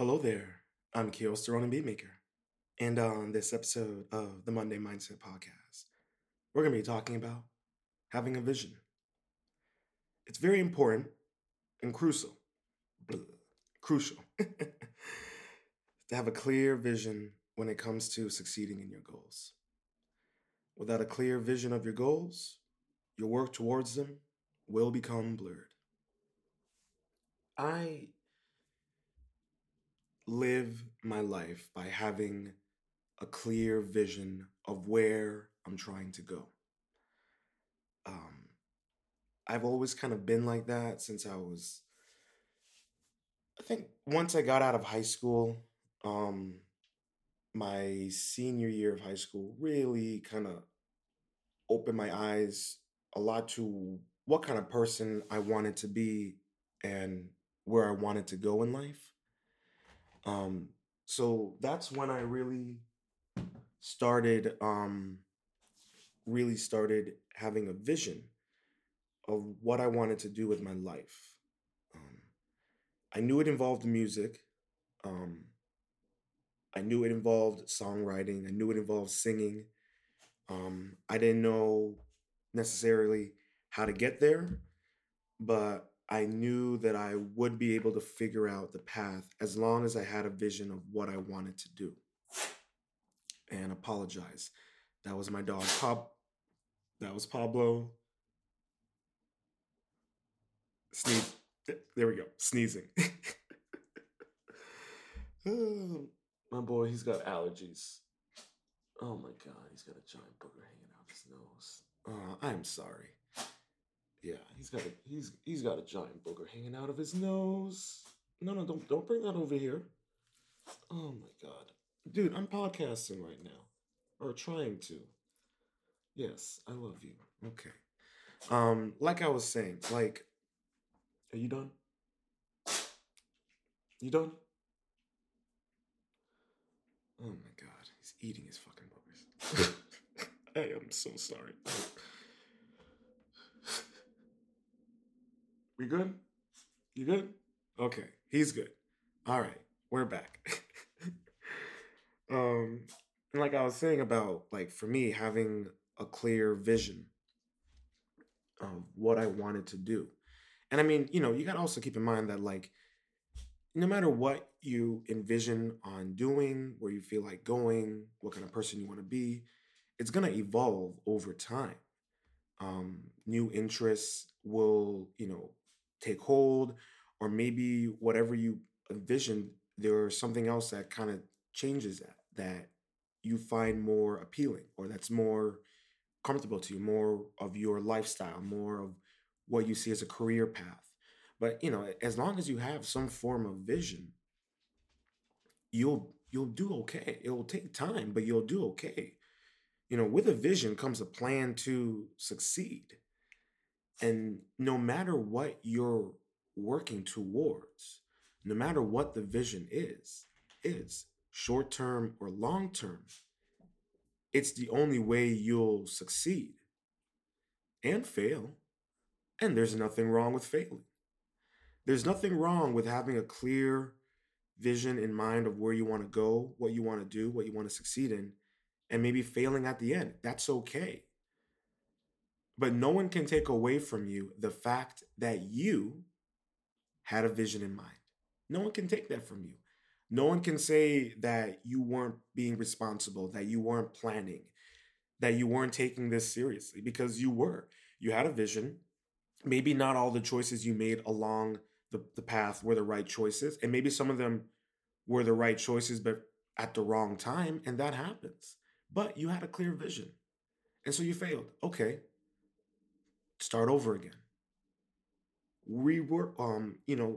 Hello there, I'm Kiyo the Sterone and Beatmaker, and on this episode of the Monday Mindset Podcast, we're going to be talking about having a vision. It's very important and crucial to have a clear vision when it comes to succeeding in your goals. Without a clear vision of your goals, your work towards them will become blurred. I live my life by having a clear vision of where I'm trying to go. I've always kind of been like that since once I got out of high school, my senior year of high school really kind of opened my eyes a lot to what kind of person I wanted to be and where I wanted to go in life. So that's when I really started having a vision of what I wanted to do with my life. I knew it involved music. I knew it involved songwriting. I knew it involved singing. I didn't know necessarily how to get there, but I knew that I would be able to figure out the path as long as I had a vision of what I wanted to do. And apologize. That was my dog, that was Pablo. Sneeze. There we go. Sneezing. My boy, he's got allergies. Oh my God, he's got a giant booger hanging out his nose. I'm sorry. Yeah, he's got a giant booger hanging out of his nose. No, don't bring that over here. Oh my God, dude, I'm podcasting right now, or trying to. Yes, I love you. Okay, like I was saying, are you done? You done? Oh my God, he's eating his fucking boogers. I am so sorry. We good? You good? Okay, he's good. All right, we're back. And like I was saying about, for me, having a clear vision of what I wanted to do. And I mean, you got to also keep in mind that, no matter what you envision on doing, where you feel like going, what kind of person you want to be, it's going to evolve over time. New interests will, take hold, or maybe whatever you envisioned, there's something else that kind of changes that you find more appealing, or that's more comfortable to you, more of your lifestyle, more of what you see as a career path. But, as long as you have some form of vision, you'll do okay. It'll take time, but you'll do okay. With a vision comes a plan to succeed. And no matter what you're working towards, no matter what the vision is short-term or long-term, it's the only way you'll succeed and fail. And there's nothing wrong with failing. There's nothing wrong with having a clear vision in mind of where you want to go, what you want to do, what you want to succeed in, and maybe failing at the end. That's okay. But no one can take away from you the fact that you had a vision in mind. No one can take that from you. No one can say that you weren't being responsible, that you weren't planning, that you weren't taking this seriously, because you were. You had a vision. Maybe not all the choices you made along the path were the right choices, and maybe some of them were the right choices, but at the wrong time, and that happens. But you had a clear vision, and so you failed. Okay. Start over again. Rework,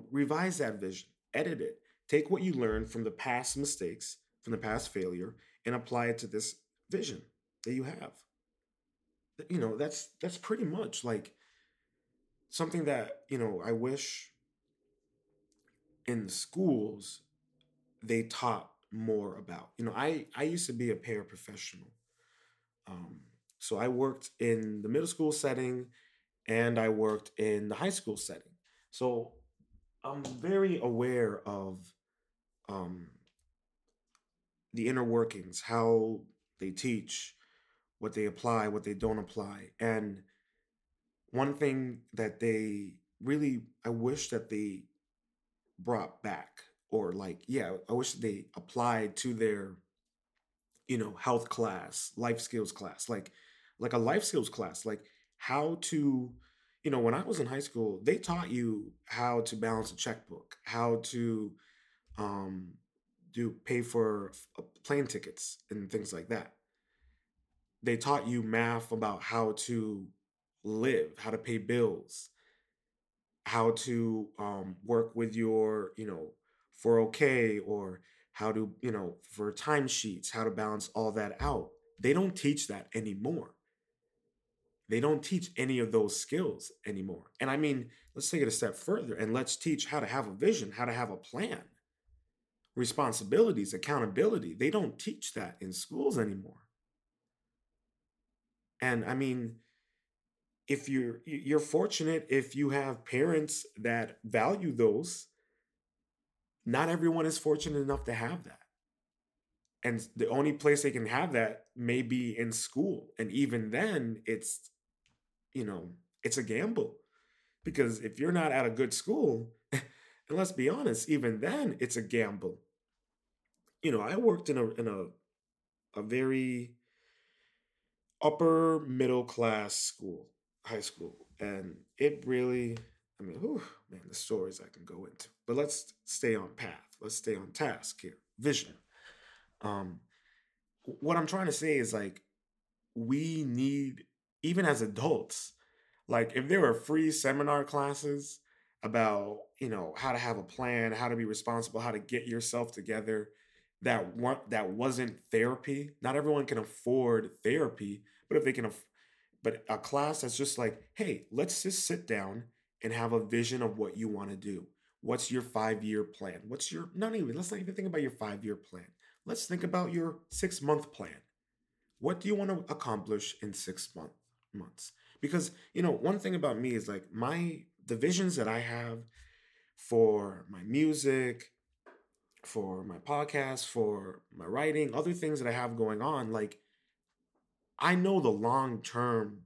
revise that vision, edit it, take what you learned from the past mistakes, from the past failure, and apply it to this vision that you have. That's pretty much something that, I wish in schools they taught more about. I used to be a paraprofessional. So I worked in the middle school setting, and I worked in the high school setting. So I'm very aware of the inner workings, how they teach, what they apply, what they don't apply. And one thing that they really, I wish that they brought back, or I wish they applied to their, health class, life skills class, like a life skills class, like how to, when I was in high school, they taught you how to balance a checkbook, how to pay for plane tickets and things like that. They taught you math about how to live, how to pay bills, how to work with your, 401k, or how to, for timesheets, how to balance all that out. They don't teach that anymore. They don't teach any of those skills anymore. And I mean, let's take it a step further and let's teach how to have a vision, how to have a plan, responsibilities, accountability. They don't teach that in schools anymore. And I mean, if you're fortunate if you have parents that value those. Not everyone is fortunate enough to have that. And the only place they can have that may be in school. And even then, it's, it's a gamble. Because if you're not at a good school, and let's be honest, even then, it's a gamble. I worked in a very upper middle class school, high school. And it really... the stories I can go into. But let's stay on path. Let's stay on task here. Vision. What I'm trying to say is, we need, even as adults, if there were free seminar classes about, how to have a plan, how to be responsible, how to get yourself together, that wasn't therapy. Not everyone can afford therapy, but if they can, but a class that's just hey, let's just sit down and have a vision of what you want to do. What's your 5-year plan? Let's not even think about your 5-year plan. Let's think about your 6-month plan. What do you want to accomplish in 6 months? Because, one thing about me is the visions that I have for my music, for my podcast, for my writing, other things that I have going on, I know the long-term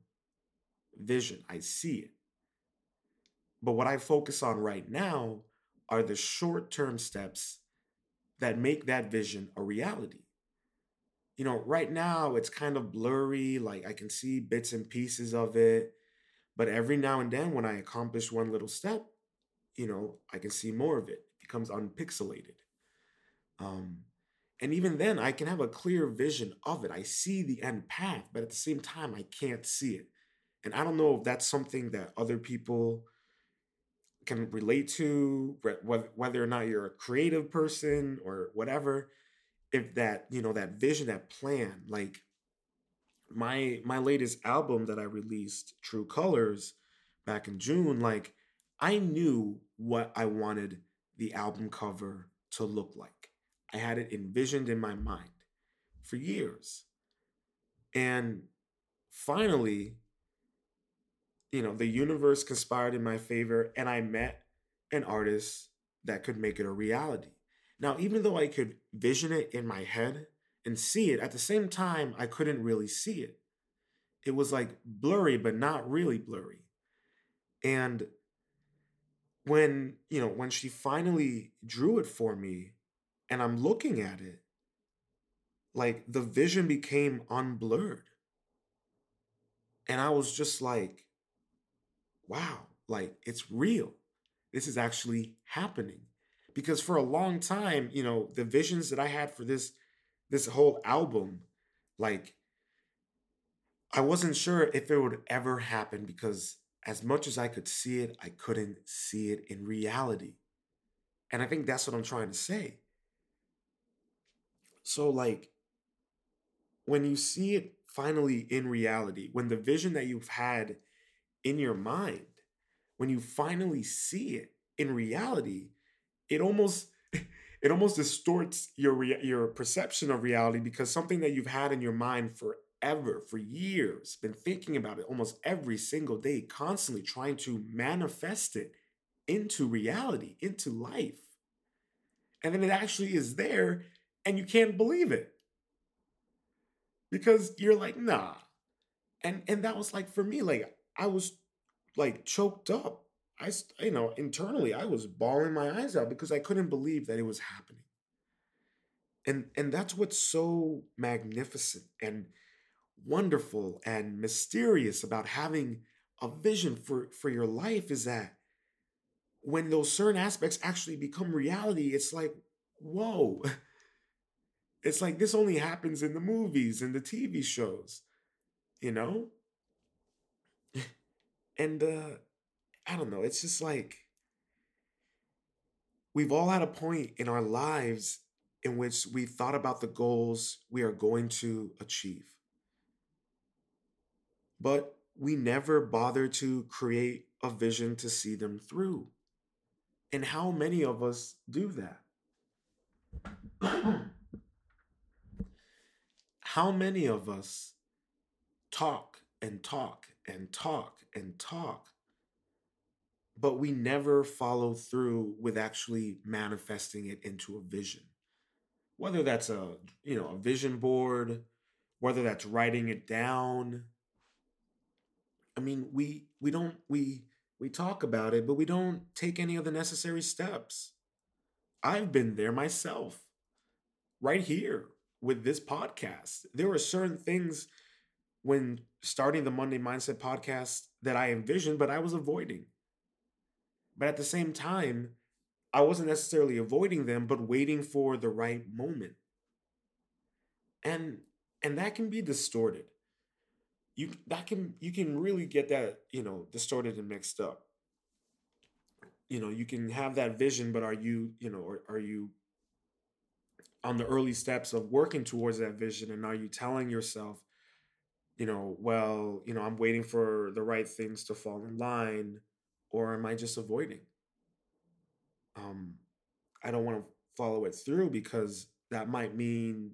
vision. I see it. But what I focus on right now are the short-term steps that make that vision a reality. Right now it's kind of blurry, I can see bits and pieces of it, but every now and then when I accomplish one little step, I can see more of it. It becomes unpixelated. And even then I can have a clear vision of it. I see the end path, but at the same time I can't see it. And I don't know if that's something that other people can relate to, whether or not you're a creative person or whatever, if that, that vision, that plan, my latest album that I released, True Colors, back in June, I knew what I wanted the album cover to look like. I had it envisioned in my mind for years. And finally, the universe conspired in my favor, and I met an artist that could make it a reality. Now, even though I could vision it in my head and see it, at the same time, I couldn't really see it. It was blurry, but not really blurry. And when she finally drew it for me and I'm looking at it, the vision became unblurred. And I was just wow, it's real. This is actually happening. Because for a long time, the visions that I had for this whole album, I wasn't sure if it would ever happen, because as much as I could see it, I couldn't see it in reality. And I think that's what I'm trying to say. So when you see it finally in reality, when the vision that you've had in your mind, when you finally see it in reality, it almost distorts your perception of reality, because something that you've had in your mind forever, for years, been thinking about it almost every single day, constantly trying to manifest it into reality, into life. and then it actually is there and you can't believe it because you're like, nah. And that was like, for me, like I was like choked up. Internally, I was bawling my eyes out because I couldn't believe that it was happening. And that's what's so magnificent and wonderful and mysterious about having a vision for your life is that when those certain aspects actually become reality, it's like, whoa. It's like this only happens in the movies and the TV shows, you know? And I don't know. It's just like we've all had a point in our lives in which we thought about the goals we are going to achieve. But we never bother to create a vision to see them through. And how many of us do that? How many of us talk and talk and talk and talk, but we never follow through with actually manifesting it into a vision? Whether that's a vision board, whether that's writing it down. I mean, we talk about it, but we don't take any of the necessary steps. I've been there myself, right here with this podcast. There were certain things when starting the Monday Mindset podcast that I envisioned, but I was avoiding. But at the same time, I wasn't necessarily avoiding them, but waiting for the right moment. And that can be distorted. You can really get that, distorted and mixed up. You can have that vision, but are you on the early steps of working towards that vision? And are you telling yourself, I'm waiting for the right things to fall in line, or am I just avoiding? I don't want to follow it through because that might mean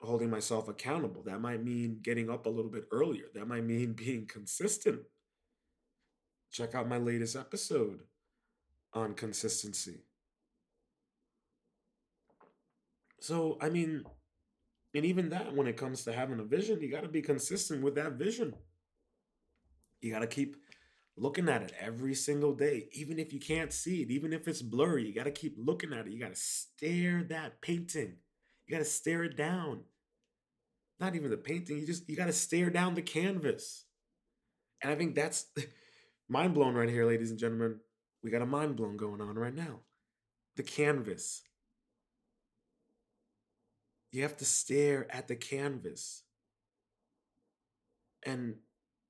holding myself accountable. That might mean getting up a little bit earlier. That might mean being consistent. Check out my latest episode on consistency. So, I mean, and even that, when it comes to having a vision, you got to be consistent with that vision. You got to keep looking at it every single day, even if you can't see it, even if it's blurry, you got to keep looking at it. You got to stare that painting. You got to stare it down. Not even the painting. You got to stare down the canvas. And I think that's mind blown right here, ladies and gentlemen. We got a mind blown going on right now. The canvas. You have to stare at the canvas and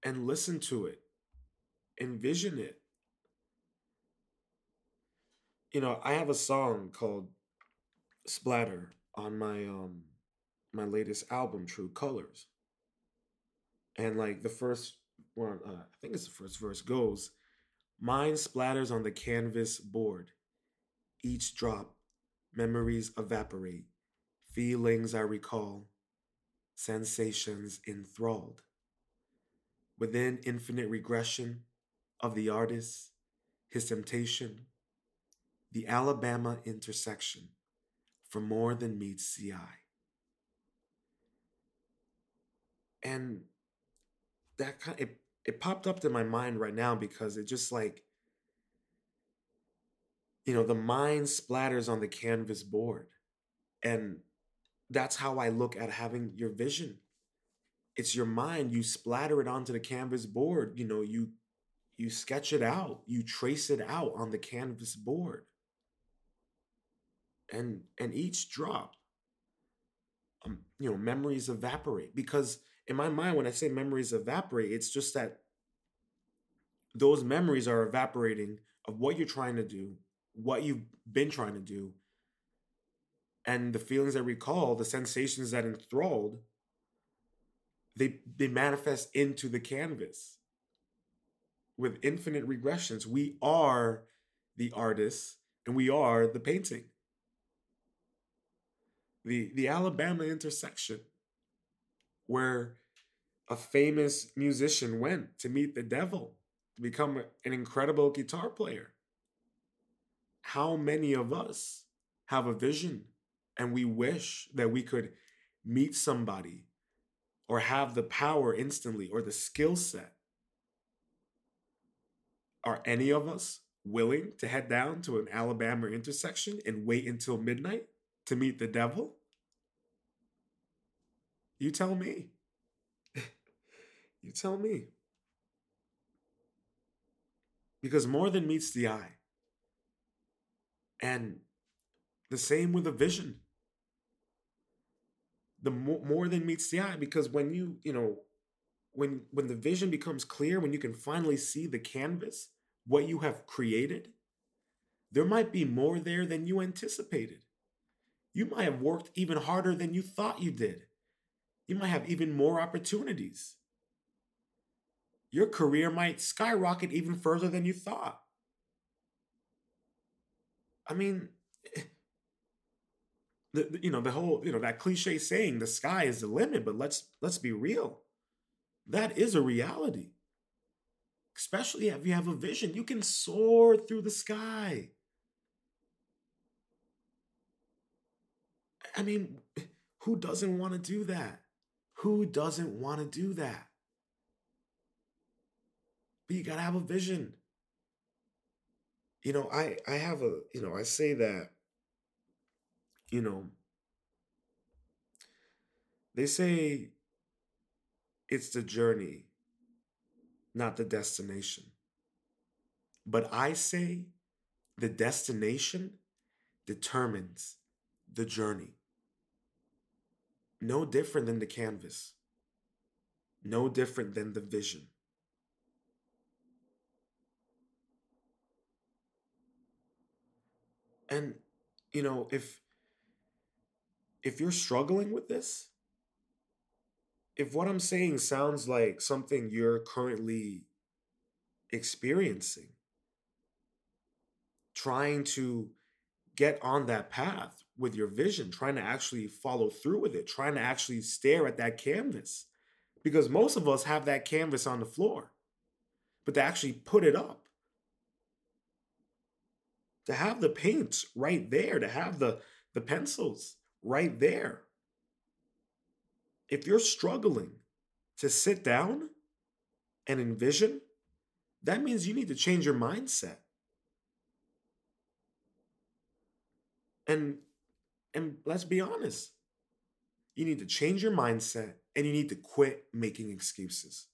listen to it. Envision it. I have a song called Splatter on my latest album, True Colors. And like the first one, I think it's the first verse goes, "Mine splatters on the canvas board. Each drop, memories evaporate. Feelings I recall, sensations enthralled. Within infinite regression of the artist, his temptation, the Alabama intersection, for more than meets the eye." And that kind of, it popped up in my mind right now because it just like, the mind splatters on the canvas board. And that's how I look at having your vision. It's your mind. You splatter it onto the canvas board. You sketch it out. You trace it out on the canvas board. And each drop, memories evaporate. Because in my mind, when I say memories evaporate, it's just that those memories are evaporating of what you're trying to do, what you've been trying to do, and the feelings that recall, the sensations that enthralled, they manifest into the canvas with infinite regressions. We are the artists and we are the painting. The Alabama intersection, where a famous musician went to meet the devil to become an incredible guitar player. How many of us have a vision and we wish that we could meet somebody or have the power instantly or the skill set. Are any of us willing to head down to an Alabama intersection and wait until midnight to meet the devil? You tell me. You tell me. Because more than meets the eye. And the same with a vision. The more than meets the eye, because when when the vision becomes clear, when you can finally see the canvas, what you have created, there might be more there than you anticipated. You might have worked even harder than you thought you did. You might have even more opportunities. Your career might skyrocket even further than you thought. I mean, that cliche saying, the sky is the limit, but let's be real. That is a reality. Especially if you have a vision, you can soar through the sky. I mean, who doesn't want to do that? Who doesn't want to do that? But you got to have a vision. I say that, they say it's the journey, not the destination. But I say the destination determines the journey. No different than the canvas. No different than the vision. And, if you're struggling with this, if what I'm saying sounds like something you're currently experiencing, trying to get on that path with your vision, trying to actually follow through with it, trying to actually stare at that canvas, because most of us have that canvas on the floor, but to actually put it up, to have the paints right there, to have the pencils right there. If you're struggling to sit down and envision, that means you need to change your mindset. And let's be honest. You need to change your mindset and you need to quit making excuses.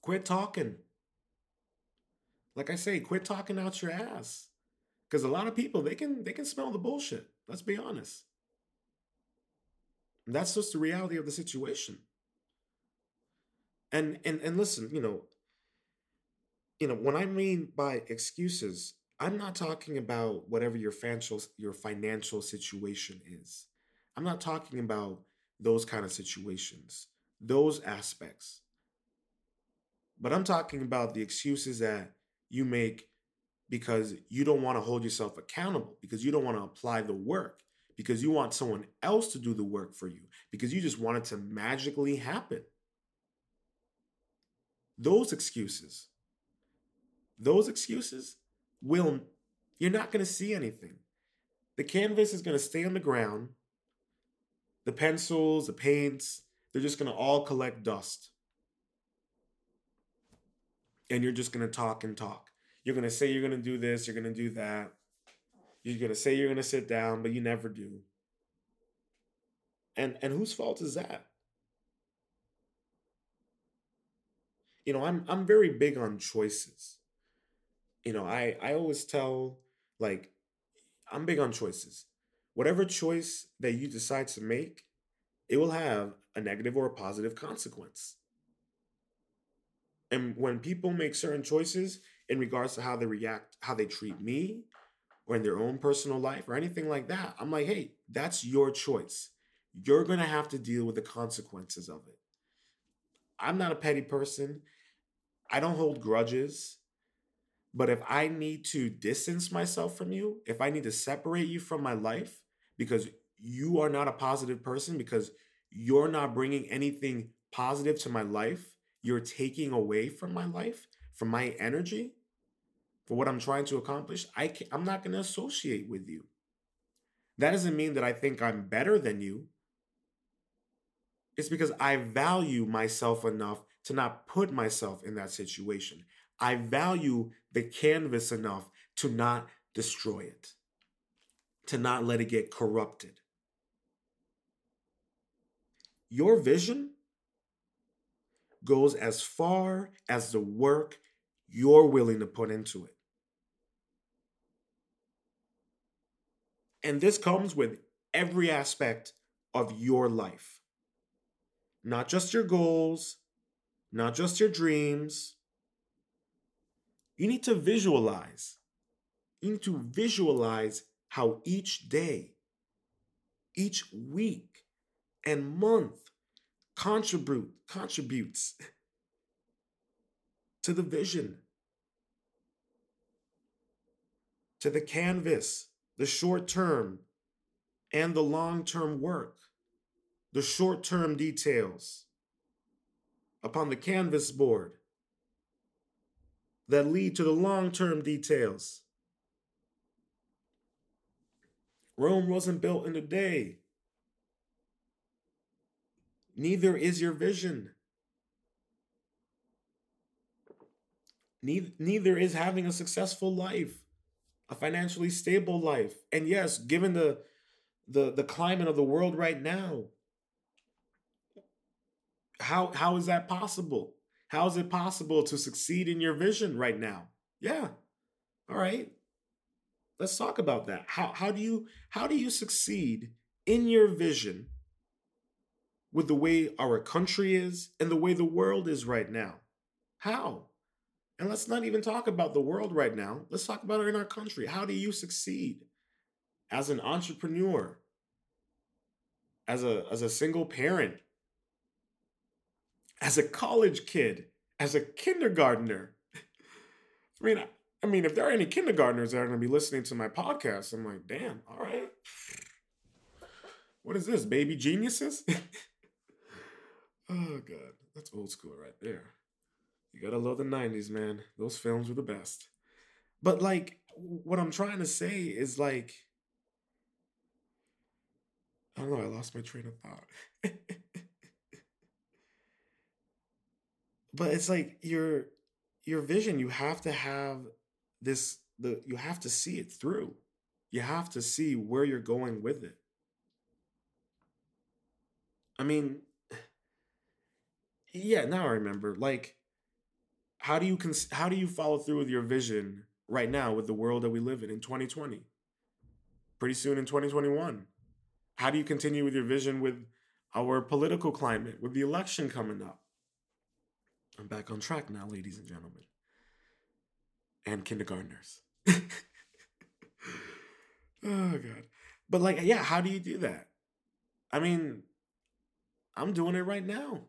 Quit talking. Like I say, quit talking out your ass. Because a lot of people, they can smell the bullshit. Let's be honest. That's just the reality of the situation. And listen, when I mean by excuses, I'm not talking about whatever your financial situation is. I'm not talking about those kind of situations, those aspects. But I'm talking about the excuses that you make because you don't want to hold yourself accountable, because you don't want to apply the work, because you want someone else to do the work for you, because you just want it to magically happen. Those excuses you're not going to see anything. The canvas is going to stay on the ground. The pencils, the paints, they're just going to all collect dust. And you're just going to talk and talk. You're going to say you're going to do this, you're going to do that. You're going to say you're going to sit down, but you never do. And whose fault is that? I'm very big on choices. I always tell, I'm big on choices. Whatever choice that you decide to make, it will have a negative or a positive consequence. And when people make certain choices in regards to how they react, how they treat me, or in their own personal life or anything like that, I'm like, hey, that's your choice. You're going to have to deal with the consequences of it. I'm not a petty person. I don't hold grudges. But if I need to distance myself from you, if I need to separate you from my life because you are not a positive person, because you're not bringing anything positive to my life, you're taking away from my life, from my energy, for what I'm trying to accomplish, I'm not going to associate with you. That doesn't mean that I think I'm better than you. It's because I value myself enough to not put myself in that situation. I value the canvas enough to not destroy it, to not let it get corrupted. Your vision goes as far as the work you're willing to put into it. And this comes with every aspect of your life. Not just your goals, not just your dreams. You need to visualize. You need to visualize how each day, each week, and month contributes to the vision, to the canvas, the short-term and the long-term work, the short-term details upon the canvas board that lead to the long-term details. Rome wasn't built in a day. Neither is your vision. Neither is having a successful life, a financially stable life. And yes, given the climate of the world right now, how is that possible? How is it possible to succeed in your vision right now? Yeah. All right. Let's talk about that. How do you succeed in your vision with the way our country is and the way the world is right now? How? And let's not even talk about the world right now. Let's talk about it in our country. How do you succeed as an entrepreneur, as a single parent, as a college kid, as a kindergartner? I mean, if there are any kindergartners that are going to be listening to my podcast, I'm like, damn, all right. What is this, baby geniuses? Oh, God. That's old school right there. You gotta love the 90s, man. Those films were the best. But, like, what I'm trying to say is, like, I don't know, I lost my train of thought. But it's like your vision, you have to have this, you have to see it through. You have to see where you're going with it. I mean, yeah, now I remember, like, how do you follow through with your vision right now with the world that we live in 2020? Pretty soon in 2021. How do you continue with your vision with our political climate, with the election coming up? I'm back on track now, ladies and gentlemen. And kindergartners. Oh, God. But, like, yeah, how do you do that? I mean, I'm doing it right now.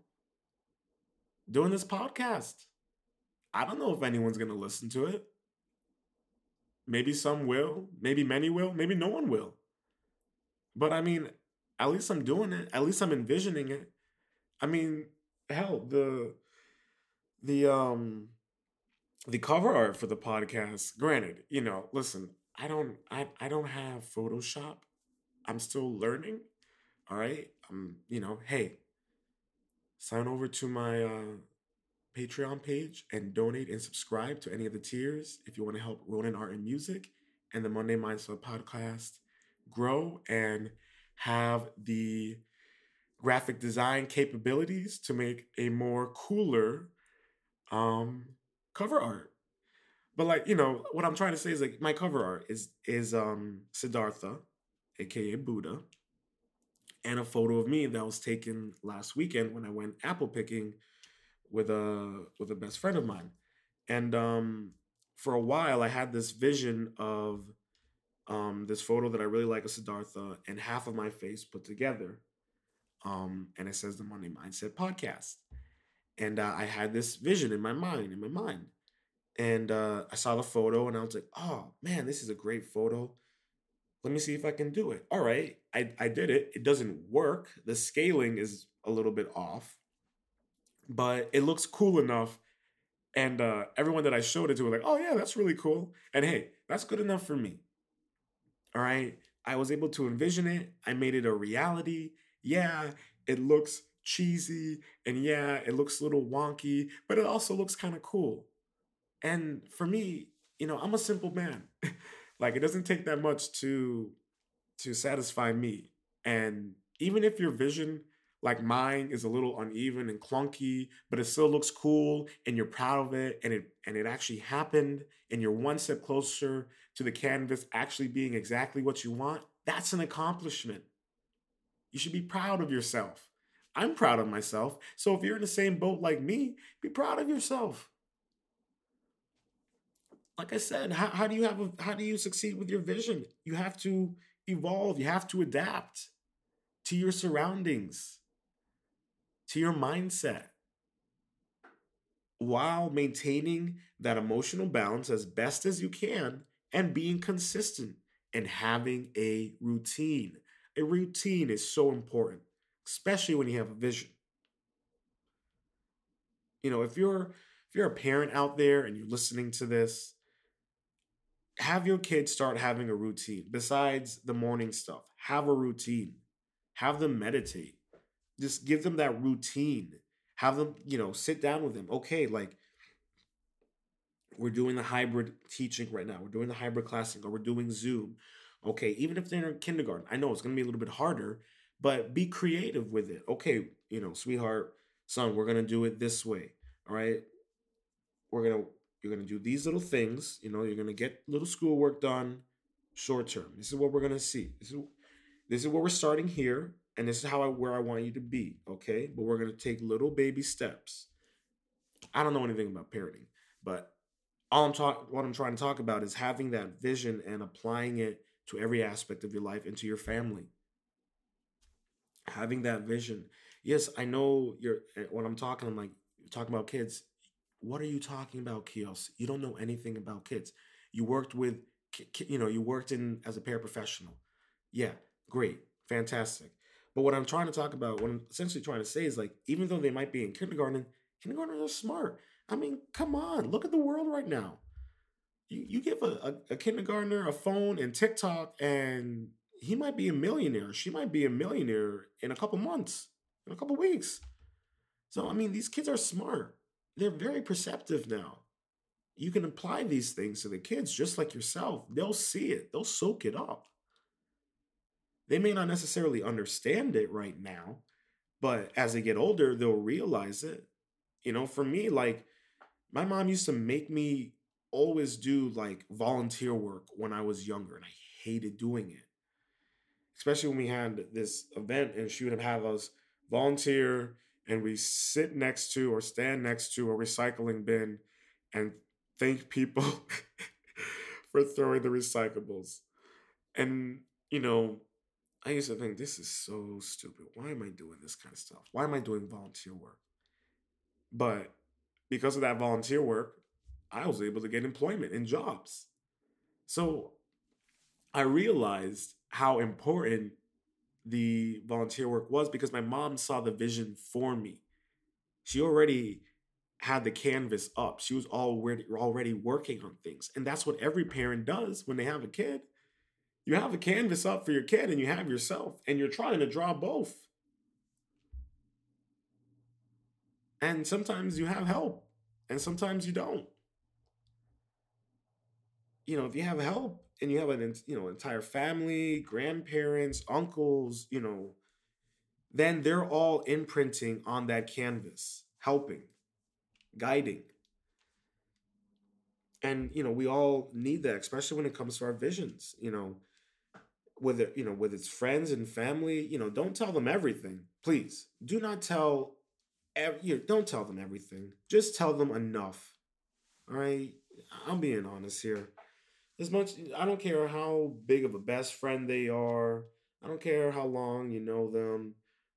Doing this podcast. I don't know if anyone's going to listen to it. Maybe some will. Maybe many will. Maybe no one will. But I mean, at least I'm doing it. At least I'm envisioning it. I mean, hell, the cover art for the podcast. Granted, you know, listen, I don't have Photoshop. I'm still learning. All right. You know, hey, sign over to my Patreon page and donate and subscribe to any of the tiers if you want to help Ronin Art and Music and the Monday Mindset Podcast grow and have the graphic design capabilities to make a more cooler cover art. But, like, you know, what I'm trying to say is, like, my cover art is Siddhartha, aka Buddha, and a photo of me that was taken last weekend when I went apple picking with a best friend of mine. And for a while I had this vision of this photo that I really like of Siddhartha and half of my face put together. And it says the Monday Mindset Podcast. And I had this vision in my mind. And I saw the photo and I was like, oh man, this is a great photo. Let me see if I can do it. All right. I did it. It doesn't work. The scaling is a little bit off, but it looks cool enough And everyone that I showed it to was like, oh, yeah, that's really cool. And hey, that's good enough for me. All right. I was able to envision it. I made it a reality. Yeah, it looks cheesy. And yeah, it looks a little wonky, but it also looks kind of cool. And for me, you know, I'm a simple man. Like, it doesn't take that much to satisfy me. And even if your vision, like mine, is a little uneven and clunky, but it still looks cool and you're proud of it and it actually happened and you're one step closer to the canvas actually being exactly what you want, that's an accomplishment. You should be proud of yourself. I'm proud of myself. So if you're in the same boat like me, be proud of yourself. Like I said, how do you succeed with your vision? You have to evolve. You have to adapt to your surroundings, to your mindset, while maintaining that emotional balance as best as you can and being consistent and having a routine. A routine is so important, especially when you have a vision. You know, if you're a parent out there and you're listening to this, have your kids start having a routine. Besides the morning stuff, have a routine. Have them meditate. Just give them that routine. Have them, you know, sit down with them. Okay, like, we're doing the hybrid teaching right now. We're doing the hybrid classing, or we're doing Zoom. Okay, even if they're in kindergarten, I know it's going to be a little bit harder, but be creative with it. Okay, you know, sweetheart, son, we're going to do it this way. All right? You're going to do these little things. You know, you're going to get little schoolwork done short term. This is what we're going to see. This is where we're starting here, and this is where I want you to be, okay? But we're going to take little baby steps. I don't know anything about parenting, but what I'm trying to talk about is having that vision and applying it to every aspect of your life and to your family. Having that vision. Yes, I know when I'm talking about kids. What are you talking about, Kiyo? You don't know anything about kids. You worked in as a paraprofessional. Yeah. Great, fantastic. But what I'm trying to talk about, what I'm essentially trying to say is, like, even though they might be in kindergarten, kindergartners are smart. I mean, come on, look at the world right now. You give a kindergartner a phone and TikTok, and he might be a millionaire. She might be a millionaire in a couple months, in a couple weeks. So, I mean, these kids are smart. They're very perceptive now. You can apply these things to the kids just like yourself. They'll see it. They'll soak it up. They may not necessarily understand it right now, but as they get older, they'll realize it. You know, for me, like, my mom used to make me always do, like, volunteer work when I was younger, and I hated doing it. Especially when we had this event and she would have us volunteer, and we sit next to or stand next to a recycling bin and thank people for throwing the recyclables. And, you know, I used to think, this is so stupid. Why am I doing this kind of stuff? Why am I doing volunteer work? But because of that volunteer work, I was able to get employment and jobs. So I realized how important the volunteer work was because my mom saw the vision for me. She already had the canvas up. She was already working on things. And that's what every parent does when they have a kid. You have a canvas up for your kid and you have yourself, and you're trying to draw both. And sometimes you have help and sometimes you don't. You know, if you have help and you have an entire family, grandparents, uncles, you know, then they're all imprinting on that canvas, helping, guiding. And, you know, we all need that, especially when it comes to our visions, you know. With its friends and family, you know, don't tell them everything. Please, do not tell. Don't tell them everything. Just tell them enough. All right, I'm being honest here. As much, I don't care how big of a best friend they are. I don't care how long you know them.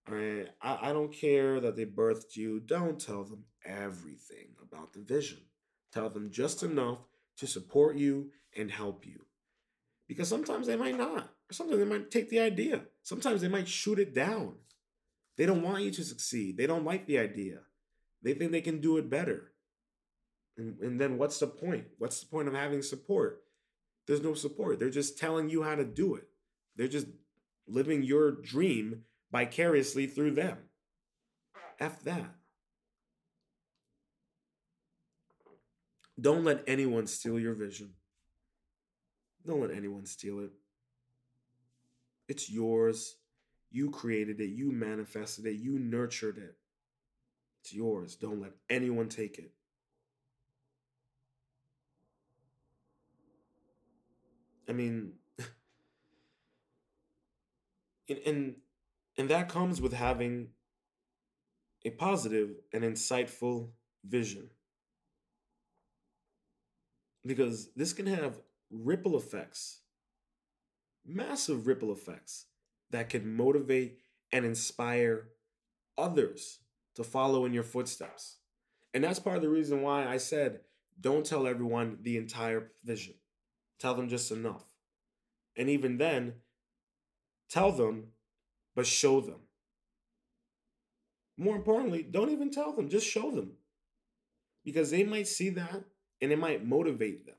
All right, I don't care that they birthed you. Don't tell them everything about the vision. Tell them just enough to support you and help you. Because sometimes they might not. Or sometimes they might take the idea. Sometimes they might shoot it down. They don't want you to succeed. They don't like the idea. They think they can do it better. And then what's the point? What's the point of having support? There's no support. They're just telling you how to do it. They're just living your dream vicariously through them. F that. Don't let anyone steal your vision. Don't let anyone steal it. It's yours. You created it. You manifested it. You nurtured it. It's yours. Don't let anyone take it. I mean, and that comes with having a positive and insightful vision. Because this can have ripple effects, massive ripple effects that can motivate and inspire others to follow in your footsteps. And that's part of the reason why I said, don't tell everyone the entire vision. Tell them just enough. And even then, tell them, but show them. More importantly, don't even tell them, just show them. Because they might see that and it might motivate them.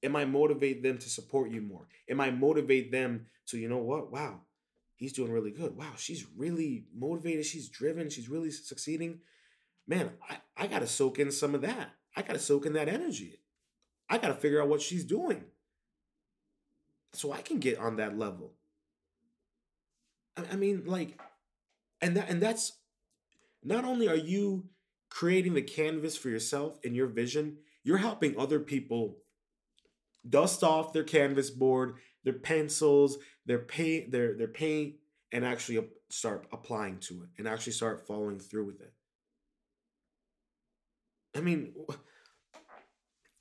It might motivate them to support you more. It might motivate them to, you know what? Wow, he's doing really good. Wow, she's really motivated. She's driven. She's really succeeding. Man, I got to soak in some of that. I got to soak in that energy. I got to figure out what she's doing so I can get on that level. I mean, like, and that's not only are you creating the canvas for yourself and your vision, you're helping other people dust off their canvas board, their pencils, their paint, and actually start applying to it and actually start following through with it. I mean,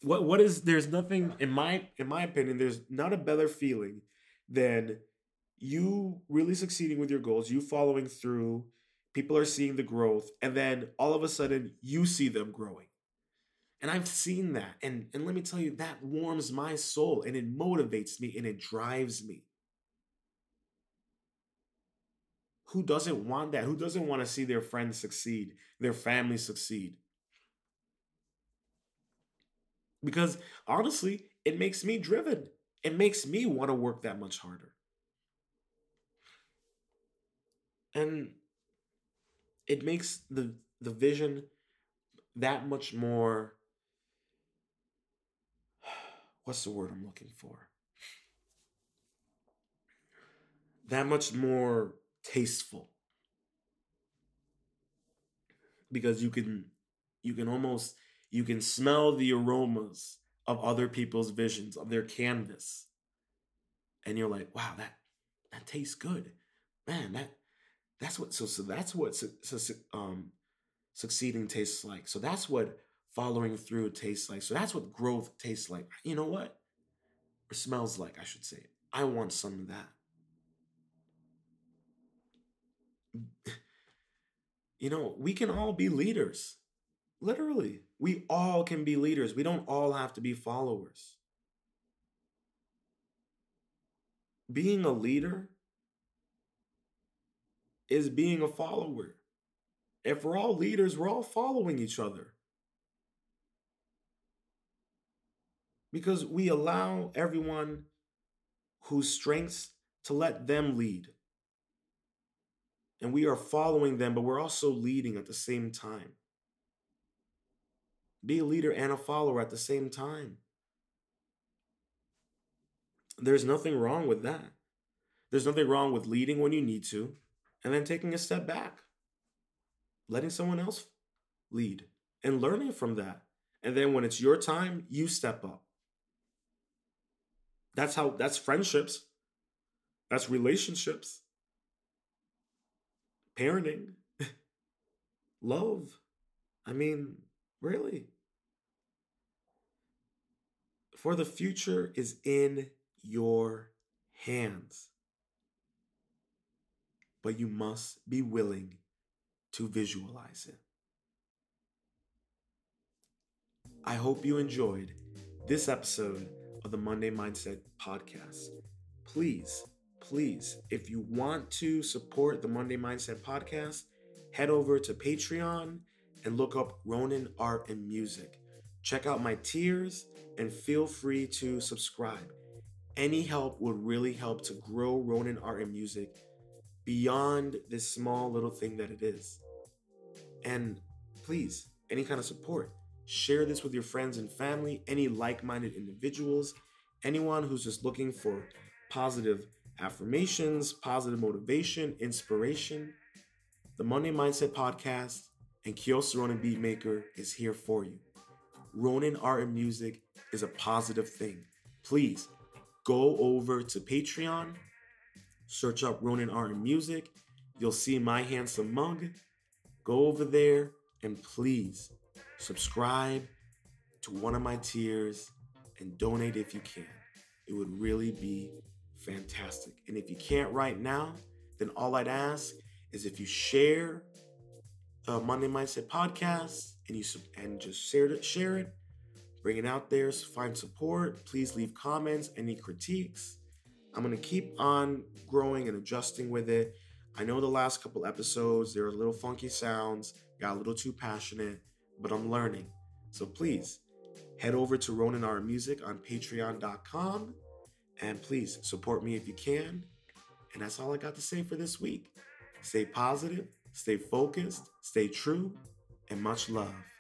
there's nothing in my opinion, there's not a better feeling than you really succeeding with your goals, you following through, people are seeing the growth, and then all of a sudden you see them growing. And I've seen that. And let me tell you, that warms my soul and it motivates me and it drives me. Who doesn't want that? Who doesn't want to see their friends succeed, their family succeed? Because honestly, it makes me driven. It makes me want to work that much harder. And it makes the vision that much more, what's the word I'm looking for? That much more tasteful. Because you can smell the aromas of other people's visions, of their canvas. And you're like, wow, that tastes good. Man, that's what succeeding tastes like. So that's what following through tastes like. So that's what growth tastes like. You know what? Or smells like, I should say. I want some of that. You know, we can all be leaders. Literally. We all can be leaders. We don't all have to be followers. Being a leader is being a follower. If we're all leaders, we're all following each other. Because we allow everyone whose strengths to let them lead. And we are following them, but we're also leading at the same time. Be a leader and a follower at the same time. There's nothing wrong with that. There's nothing wrong with leading when you need to, and then taking a step back. Letting someone else lead and learning from that. And then when it's your time, you step up. That's friendships. That's relationships. Parenting. Love. I mean, really. For the future is in your hands. But you must be willing to visualize it. I hope you enjoyed this episode of the Monday Mindset Podcast. Please, if you want to support the Monday Mindset Podcast, head over to Patreon and look up Ronin Art and Music. Check out my tiers and feel free to subscribe. Any help would really help to grow Ronin Art and Music beyond this small little thing that it is. And please, any kind of support. Share this with your friends and family, any like-minded individuals, anyone who's just looking for positive affirmations, positive motivation, inspiration. The Monday Mindset Podcast and Kiyo the Sterone Beatmaker is here for you. Ronin Art and Music is a positive thing. Please go over to Patreon, search up Ronin Art and Music. You'll see my handsome mug. Go over there and please subscribe to one of my tiers and donate if you can. It would really be fantastic. And if you can't right now, then all I'd ask is if you share Monday Mindset Podcast and just share it, bring it out there, find support. Please leave comments, any critiques. I'm going to keep on growing and adjusting with it. I know the last couple episodes, there are little funky sounds, got a little too passionate, but I'm learning. So please head over to Ronin Art Music on patreon.com and please support me if you can. And that's all I got to say for this week. Stay positive, stay focused, stay true, and much love.